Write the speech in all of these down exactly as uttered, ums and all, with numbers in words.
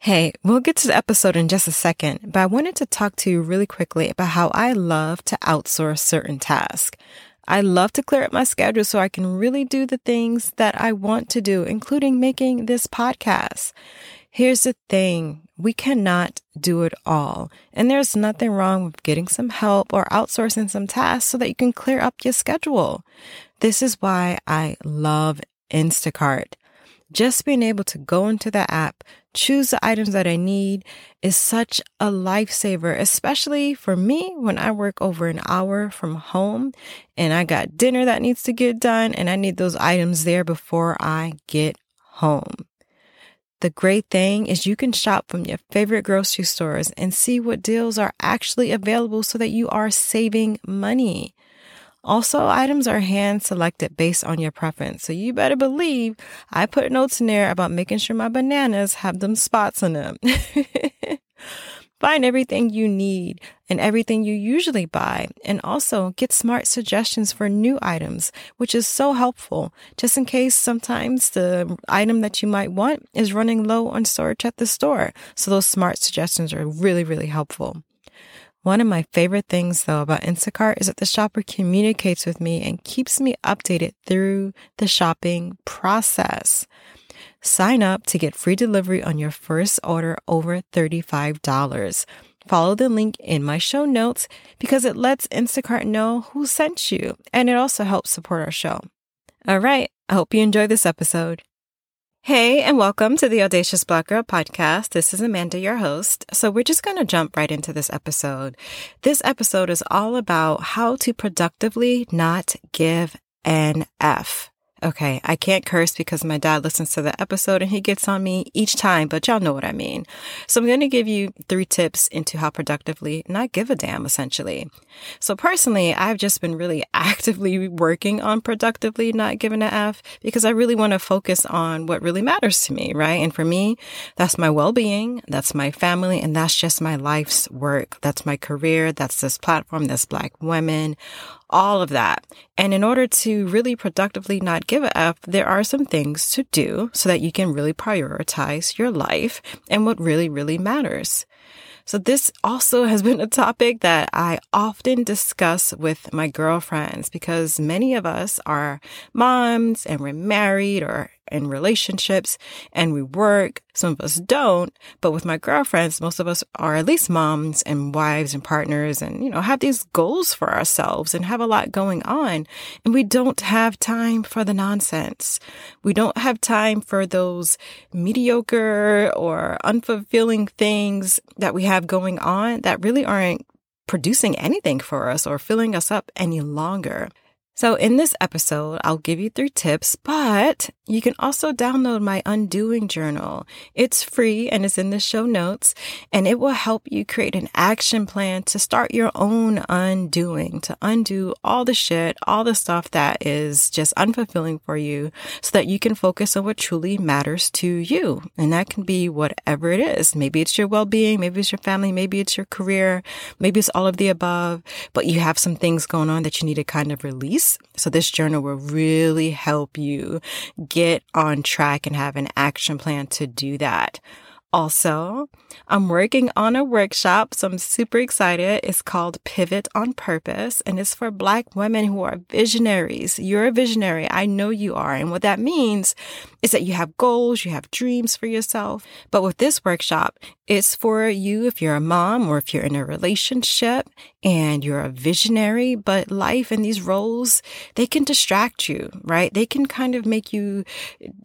Hey, we'll get to the episode in just a second, but I wanted to talk to you really quickly about how I love to outsource certain tasks. I love to clear up my schedule so I can really do the things that I want to do, including making this podcast. Here's the thing, we cannot do it all. And there's nothing wrong with getting some help or outsourcing some tasks so that you can clear up your schedule. This is why I love Instacart. Just being able to go into the app, choose the items that I need is such a lifesaver, especially for me when I work over an hour from home and I got dinner that needs to get done and I need those items there before I get home. The great thing is you can shop from your favorite grocery stores and see what deals are actually available so that you are saving money. Also, items are hand-selected based on your preference, so you better believe I put notes in there about making sure my bananas have them spots in them. Find everything you need and everything you usually buy, and also get smart suggestions for new items, which is so helpful, just in case sometimes the item that you might want is running low on storage at the store. So those smart suggestions are really, really helpful. One of my favorite things, though, about Instacart is that the shopper communicates with me and keeps me updated through the shopping process. Sign up to get free delivery on your first order over thirty-five dollars. Follow the link in my show notes because it lets Instacart know who sent you, and it also helps support our show. All right, I hope you enjoy this episode. Hey, and welcome to the Audacious Black Girl podcast. This is Amanda, your host. So we're just going to jump right into this episode. This episode is all about how to productively not give an F. Okay, I can't curse because my dad listens to the episode and he gets on me each time, but y'all know what I mean. So I'm going to give you three tips into how productively not give a damn, essentially. So personally, I've just been really actively working on productively not giving an F because I really want to focus on what really matters to me, right? And for me, that's my well-being, that's my family, and that's just my life's work. That's my career, that's this platform, that's Black women, all of that. And in order to really productively not give a F, there are some things to do so that you can really prioritize your life and what really, really matters. So this also has been a topic that I often discuss with my girlfriends because many of us are moms and we're married or in relationships and we work. Some of us don't, but with my girlfriends, most of us are at least moms and wives and partners and, you know, have these goals for ourselves and have a lot going on. And we don't have time for the nonsense. We don't have time for those mediocre or unfulfilling things that we have going on that really aren't producing anything for us or filling us up any longer. So in this episode, I'll give you three tips, but you can also download my Undoing Journal. It's free and it's in the show notes, and it will help you create an action plan to start your own undoing, to undo all the shit, all the stuff that is just unfulfilling for you so that you can focus on what truly matters to you. And that can be whatever it is. Maybe it's your well-being, maybe it's your family, maybe it's your career, maybe it's all of the above, but you have some things going on that you need to kind of release. So this journal will really help you get on track and have an action plan to do that. Also, I'm working on a workshop, so I'm super excited. It's called Pivot on Purpose, and it's for Black women who are visionaries. You're a visionary. I know you are. And what that means is that you have goals, you have dreams for yourself. But with this workshop, it's for you if you're a mom or if you're in a relationship and you're a visionary, but life and these roles, they can distract you, right? They can kind of make you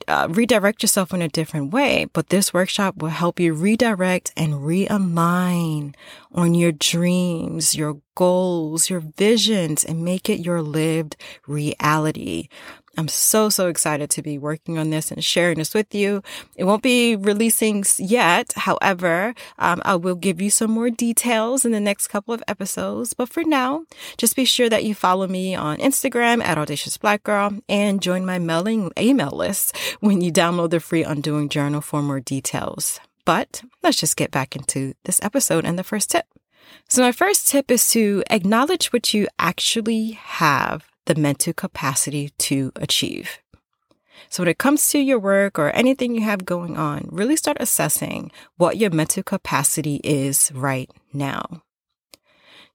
uh, redirect yourself in a different way. But this workshop will help you redirect and realign on your dreams, your goals, your visions, and make it your lived reality. I'm so, so excited to be working on this and sharing this with you. It won't be releasing yet. However, um, I will give you some more details in the next couple of episodes. But for now, just be sure that you follow me on Instagram at Audacious Black Girl and join my mailing email list when you download the free Undoing Journal for more details. But let's just get back into this episode and the first tip. So my first tip is to acknowledge what you actually have the mental capacity to achieve. So when it comes to your work or anything you have going on, really start assessing what your mental capacity is right now.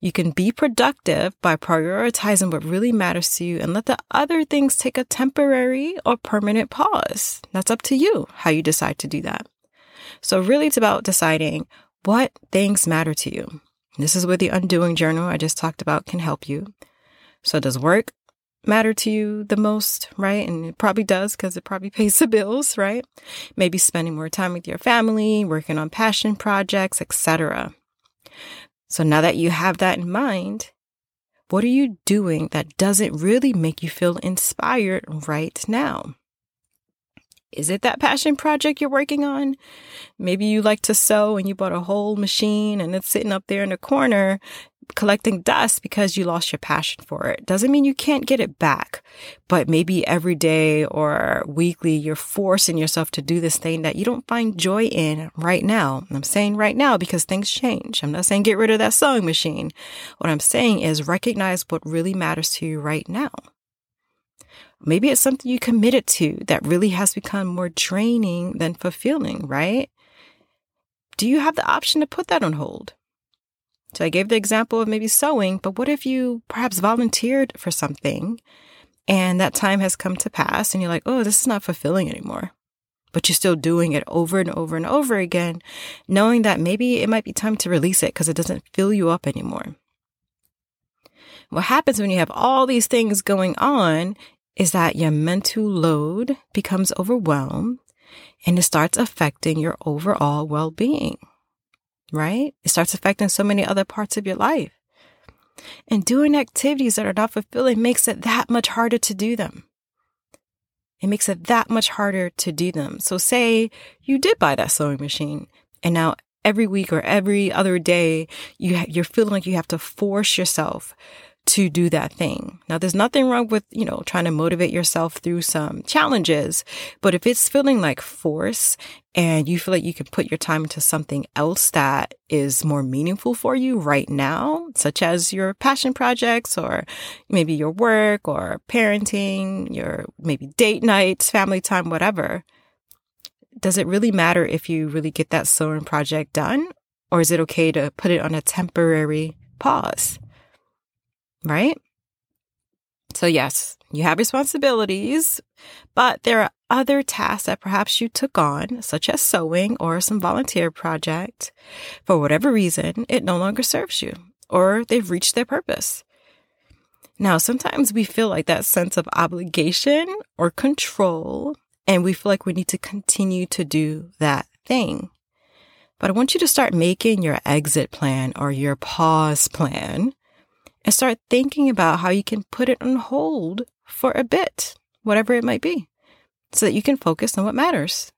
You can be productive by prioritizing what really matters to you and let the other things take a temporary or permanent pause. That's up to you how you decide to do that. So really it's about deciding what things matter to you. This is where the Undoing Journal I just talked about can help you. So does work matter to you the most, right? And it probably does because it probably pays the bills, right? Maybe spending more time with your family, working on passion projects, et cetera. So now that you have that in mind, what are you doing that doesn't really make you feel inspired right now? Is it that passion project you're working on? Maybe you like to sew and you bought a whole machine and it's sitting up there in the corner collecting dust because you lost your passion for it. Doesn't mean you can't get it back, but maybe every day or weekly, you're forcing yourself to do this thing that you don't find joy in right now. I'm saying right now because things change. I'm not saying get rid of that sewing machine. What I'm saying is recognize what really matters to you right now. Maybe it's something you committed to that really has become more draining than fulfilling, right? Do you have the option to put that on hold? So I gave the example of maybe sewing, but what if you perhaps volunteered for something and that time has come to pass and you're like, oh, this is not fulfilling anymore, but you're still doing it over and over and over again, knowing that maybe it might be time to release it because it doesn't fill you up anymore. What happens when you have all these things going on is that your mental load becomes overwhelmed and it starts affecting your overall well-being. Right? It starts affecting so many other parts of your life. And doing activities that are not fulfilling makes it that much harder to do them. It makes it that much harder to do them. So say you did buy that sewing machine and now every week or every other day, you ha- you're feeling like you have to force yourself to do that thing. Now, there's nothing wrong with, you know, trying to motivate yourself through some challenges, but if it's feeling like force and you feel like you can put your time into something else that is more meaningful for you right now, such as your passion projects or maybe your work or parenting, your maybe date nights, family time, whatever, does it really matter if you really get that sewing project done? Or is it okay to put it on a temporary pause? Right? So yes, you have responsibilities, but there are other tasks that perhaps you took on, such as sewing or some volunteer project. For whatever reason, it no longer serves you or they've reached their purpose. Now, sometimes we feel like that sense of obligation or control, and we feel like we need to continue to do that thing. But I want you to start making your exit plan or your pause plan. And start thinking about how you can put it on hold for a bit, whatever it might be, so that you can focus on what matters.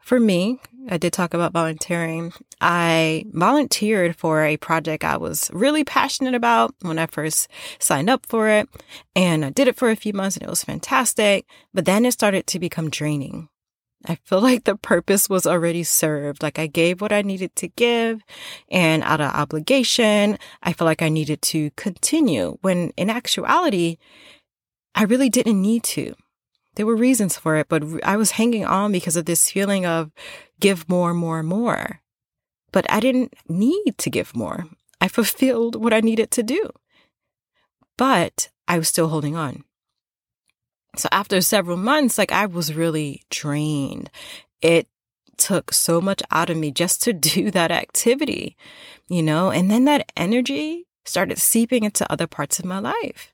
For me, I did talk about volunteering. I volunteered for a project I was really passionate about when I first signed up for it. And I did it for a few months and it was fantastic. But then it started to become draining. I feel like the purpose was already served. Like I gave what I needed to give, and out of obligation, I feel like I needed to continue when in actuality, I really didn't need to. There were reasons for it, but I was hanging on because of this feeling of give more, more, more. But I didn't need to give more. I fulfilled what I needed to do, but I was still holding on. So after several months, like I was really drained. It took so much out of me just to do that activity, you know, and then that energy started seeping into other parts of my life.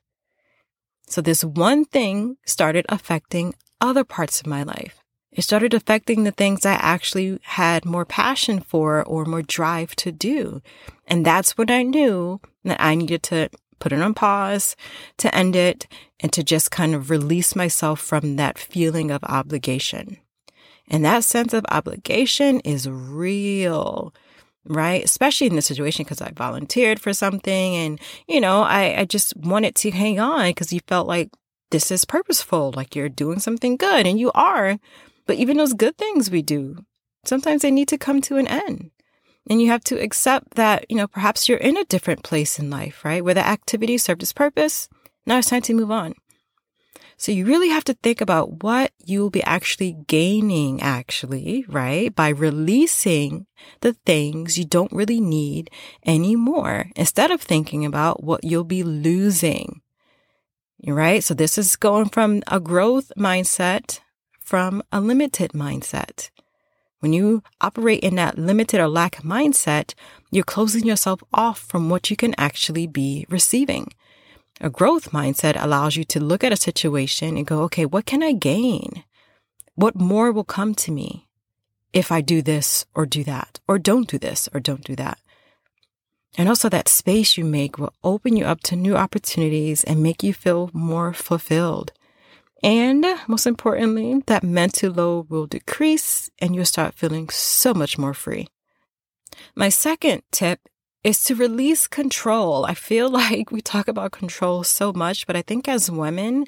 So this one thing started affecting other parts of my life. It started affecting the things I actually had more passion for or more drive to do. And that's when I knew that I needed to put it on pause, to end it, and to just kind of release myself from that feeling of obligation. And that sense of obligation is real, right? Especially in this situation because I volunteered for something and, you know, I, I just wanted to hang on because you felt like this is purposeful, like you're doing something good, and you are. But even those good things we do, sometimes they need to come to an end. And you have to accept that, you know, perhaps you're in a different place in life, right? Where the activity served its purpose. Now it's time to move on. So you really have to think about what you'll be actually gaining, actually, right? By releasing the things you don't really need anymore, instead of thinking about what you'll be losing, right? So this is going from a growth mindset from a limited mindset. When you operate in that limited or lack mindset, you're closing yourself off from what you can actually be receiving. A growth mindset allows you to look at a situation and go, okay, what can I gain? What more will come to me if I do this or do that, or don't do this or don't do that? And also that space you make will open you up to new opportunities and make you feel more fulfilled. And most importantly, that mental load will decrease and you'll start feeling so much more free. My second tip is to release control. I feel like we talk about control so much, but I think as women,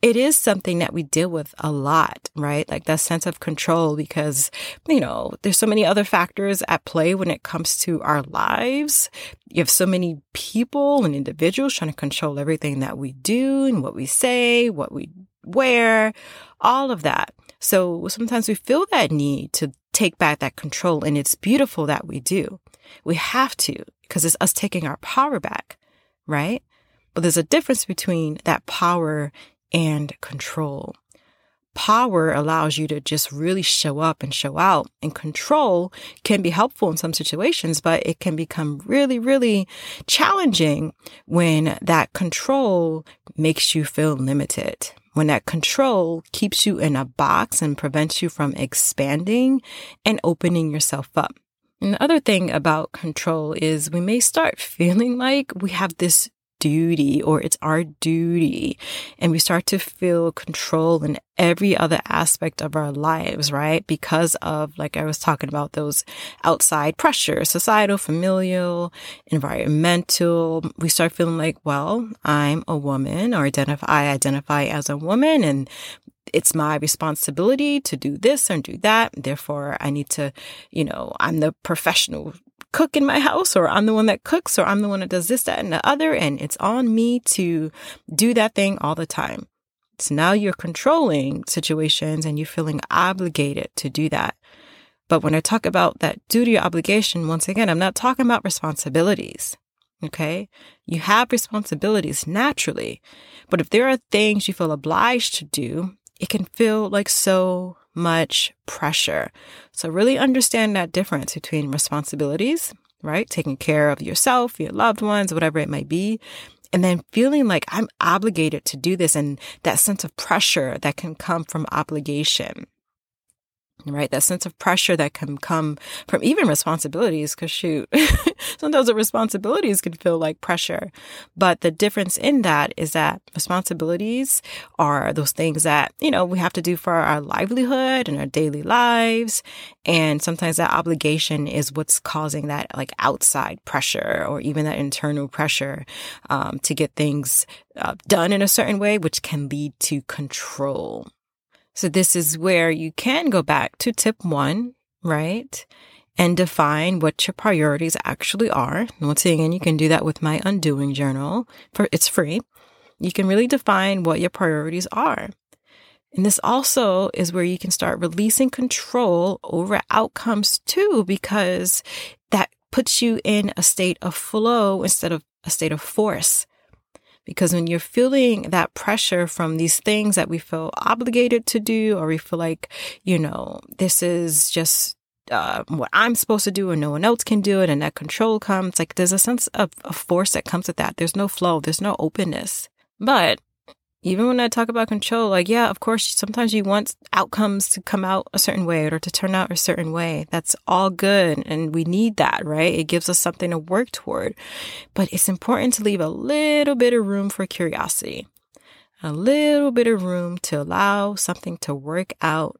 it is something that we deal with a lot, right? Like that sense of control, because, you know, there's so many other factors at play when it comes to our lives. You have so many people and individuals trying to control everything that we do and what we say, what we wear, all of that. So sometimes we feel that need to take back that control, and it's beautiful that we do. We have to, because it's us taking our power back, right? But there's a difference between that power and control. Power allows you to just really show up and show out, and control can be helpful in some situations, but it can become really, really challenging when that control makes you feel limited. When that control keeps you in a box and prevents you from expanding and opening yourself up. And the other thing about control is we may start feeling like we have this duty, or it's our duty, and we start to feel control in every other aspect of our lives, right? Because of, like I was talking about, those outside pressures, societal, familial, environmental. We start feeling like, well, I'm a woman, or identify, I identify as a woman, and it's my responsibility to do this and do that. Therefore, I need to, you know, I'm the professional cook in my house, or I'm the one that cooks, or I'm the one that does this, that, and the other. And it's on me to do that thing all the time. So now you're controlling situations and you're feeling obligated to do that. But when I talk about that duty or obligation, once again, I'm not talking about responsibilities. Okay, you have responsibilities naturally. But if there are things you feel obliged to do, it can feel like so much pressure. So really understand that difference between responsibilities, right? Taking care of yourself, your loved ones, whatever it might be. And then feeling like I'm obligated to do this, and that sense of pressure that can come from obligation, right? That sense of pressure that can come from even responsibilities, because shoot, sometimes the responsibilities can feel like pressure. But the difference in that is that responsibilities are those things that, you know, we have to do for our livelihood and our daily lives. And sometimes that obligation is what's causing that like outside pressure, or even that internal pressure um, to get things uh, done in a certain way, which can lead to control. So this is where you can go back to tip one, right? And define what your priorities actually are. And once again, you can do that with my Undoing Journal. For it's free. You can really define what your priorities are. And this also is where you can start releasing control over outcomes too, because that puts you in a state of flow instead of a state of force. Because when you're feeling that pressure from these things that we feel obligated to do, or we feel like, you know, this is just uh, what I'm supposed to do and no one else can do it, and that control comes, like there's a sense of, of force that comes with that. There's no flow. There's no openness. But even when I talk about control, like, yeah, of course, sometimes you want outcomes to come out a certain way or to turn out a certain way. That's all good. And we need that, right? It gives us something to work toward. But it's important to leave a little bit of room for curiosity, a little bit of room to allow something to work out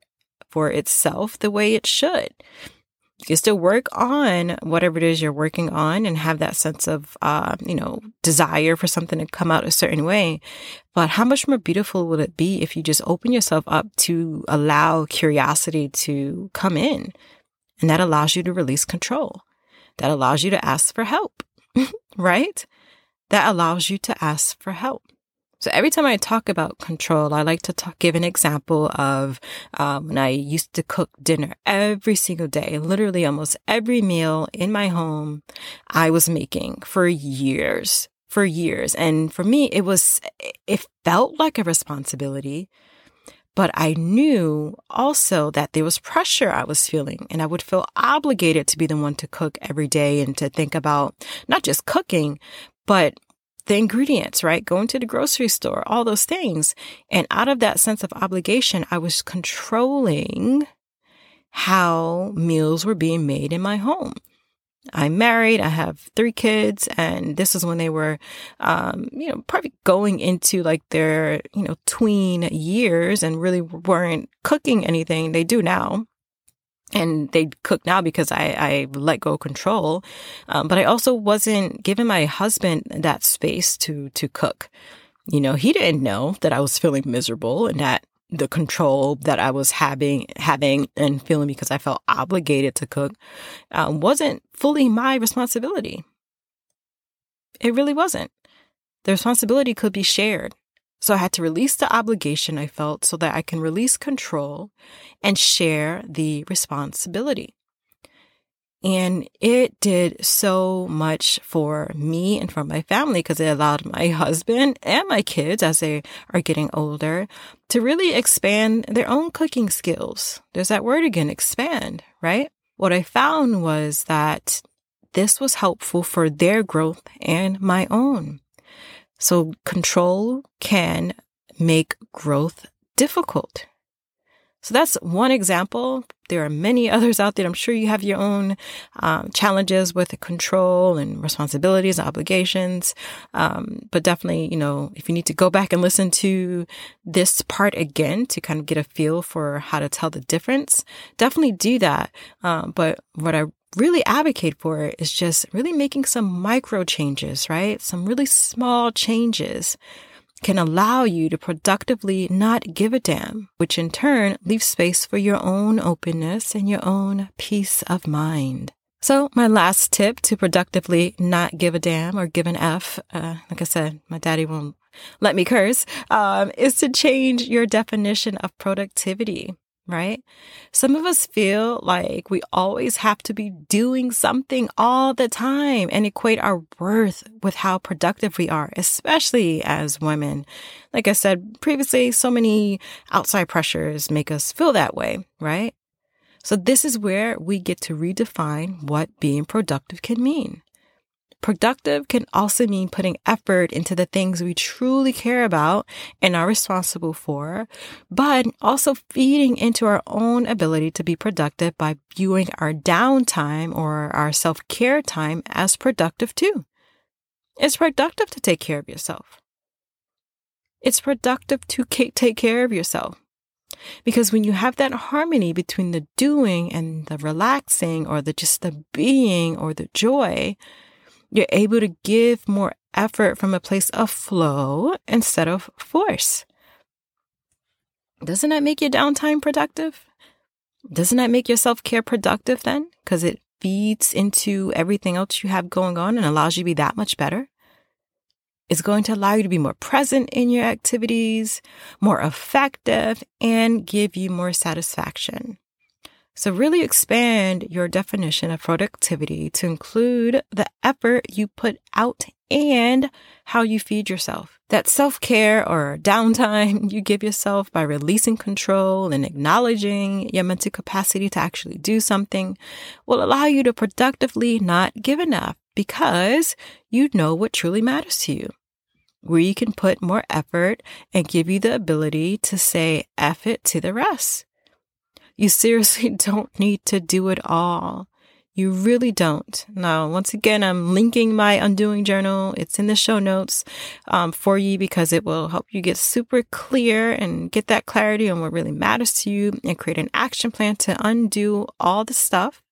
for itself the way it should. You can still work on whatever it is you're working on and have that sense of, uh, you know, desire for something to come out a certain way. But how much more beautiful would it be if you just open yourself up to allow curiosity to come in? And that allows you to release control. That allows you to ask for help, right? That allows you to ask for help. So every time I talk about control, I like to talk, give an example of um, when I used to cook dinner every single day, literally almost every meal in my home I was making for years, for years. And for me, it was, it felt like a responsibility, but I knew also that there was pressure I was feeling, and I would feel obligated to be the one to cook every day and to think about not just cooking, but the ingredients, right? Going to the grocery store, all those things. And out of that sense of obligation, I was controlling how meals were being made in my home. I'm married, I have three kids, and this is when they were, um, you know, probably going into like their, you know, tween years and really weren't cooking anything. They do now. And they cook now because I, I let go of control. Um, but I also wasn't giving my husband that space to, to cook. You know, he didn't know that I was feeling miserable and that the control that I was having, having and feeling because I felt obligated to cook uh, wasn't fully my responsibility. It really wasn't. The responsibility could be shared. So I had to release the obligation I felt so that I can release control and share the responsibility. And it did so much for me and for my family because it allowed my husband and my kids, as they are getting older, to really expand their own cooking skills. There's that word again, expand, right? What I found was that this was helpful for their growth and my own. So control can make growth difficult. So that's one example. There are many others out there. I'm sure you have your own um, challenges with control and responsibilities, and obligations. Um, but definitely, you know, if you need to go back and listen to this part again to kind of get a feel for how to tell the difference, definitely do that. Um, but what I really advocate for is just really making some micro changes, right? Some really small changes can allow you to productively not give a damn, which in turn leaves space for your own openness and your own peace of mind. So my last tip to productively not give a damn or give an F, uh, like I said, my daddy won't let me curse, um, is to change your definition of productivity. Right? Some of us feel like we always have to be doing something all the time and equate our worth with how productive we are, especially as women. Like I said previously, so many outside pressures make us feel that way, right? So this is where we get to redefine what being productive can mean. Productive can also mean putting effort into the things we truly care about and are responsible for, but also feeding into our own ability to be productive by viewing our downtime or our self-care time as productive too. It's productive to take care of yourself. It's productive to take care of yourself. Because when you have that harmony between the doing and the relaxing or the just the being or the joy, you're able to give more effort from a place of flow instead of force. Doesn't that make your downtime productive? Doesn't that make your self-care productive then? Because it feeds into everything else you have going on and allows you to be that much better. It's going to allow you to be more present in your activities, more effective, and give you more satisfaction. So really expand your definition of productivity to include the effort you put out and how you feed yourself. That self-care or downtime you give yourself by releasing control and acknowledging your mental capacity to actually do something will allow you to productively not give enough because you know what truly matters to you, where you can put more effort and give you the ability to say F it to the rest. You seriously don't need to do it all. You really don't. Now, once again, I'm linking my Undoing Journal. It's in the show notes um, for you because it will help you get super clear and get that clarity on what really matters to you and create an action plan to undo all the stuff.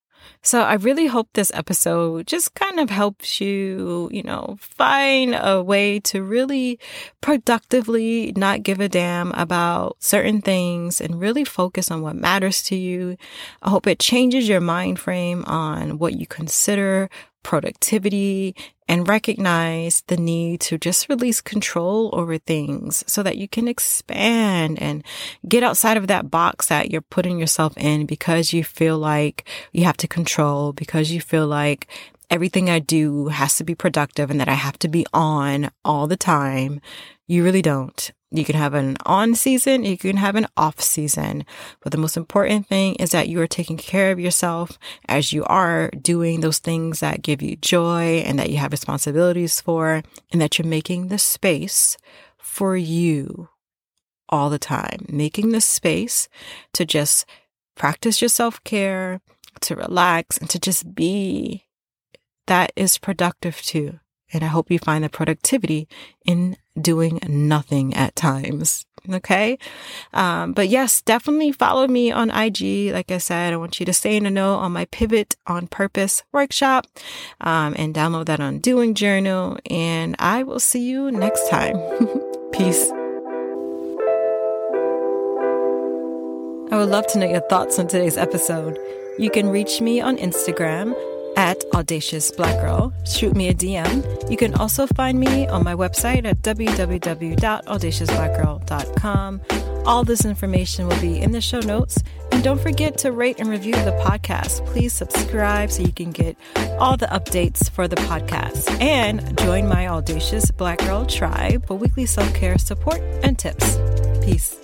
So I really hope this episode just kind of helps you, you know, find a way to really productively not give a damn about certain things and really focus on what matters to you. I hope it changes your mind frame on what you consider productivity, and recognize the need to just release control over things so that you can expand and get outside of that box that you're putting yourself in because you feel like you have to control, because you feel like everything I do has to be productive and that I have to be on all the time. You really don't. You can have an on season, you can have an off season. But the most important thing is that you are taking care of yourself as you are doing those things that give you joy and that you have responsibilities for, and that you're making the space for you all the time. Making the space to just practice your self-care, to relax, and to just be. That is productive too. And I hope you find the productivity in doing nothing at times. Okay. Um, but yes, definitely follow me on I G. Like I said, I want you to stay in the know on my Pivot on Purpose workshop um, and download that Undoing Journal. And I will see you next time. Peace. I would love to know your thoughts on today's episode. You can reach me on Instagram at Audacious Black Girl. Shoot me a D M. You can also find me on my website at w w w dot audacious black girl dot com. All this information will be in the show notes. And don't forget to rate and review the podcast. Please subscribe so you can get all the updates for the podcast. And join my Audacious Black Girl tribe for weekly self-care support and tips. Peace.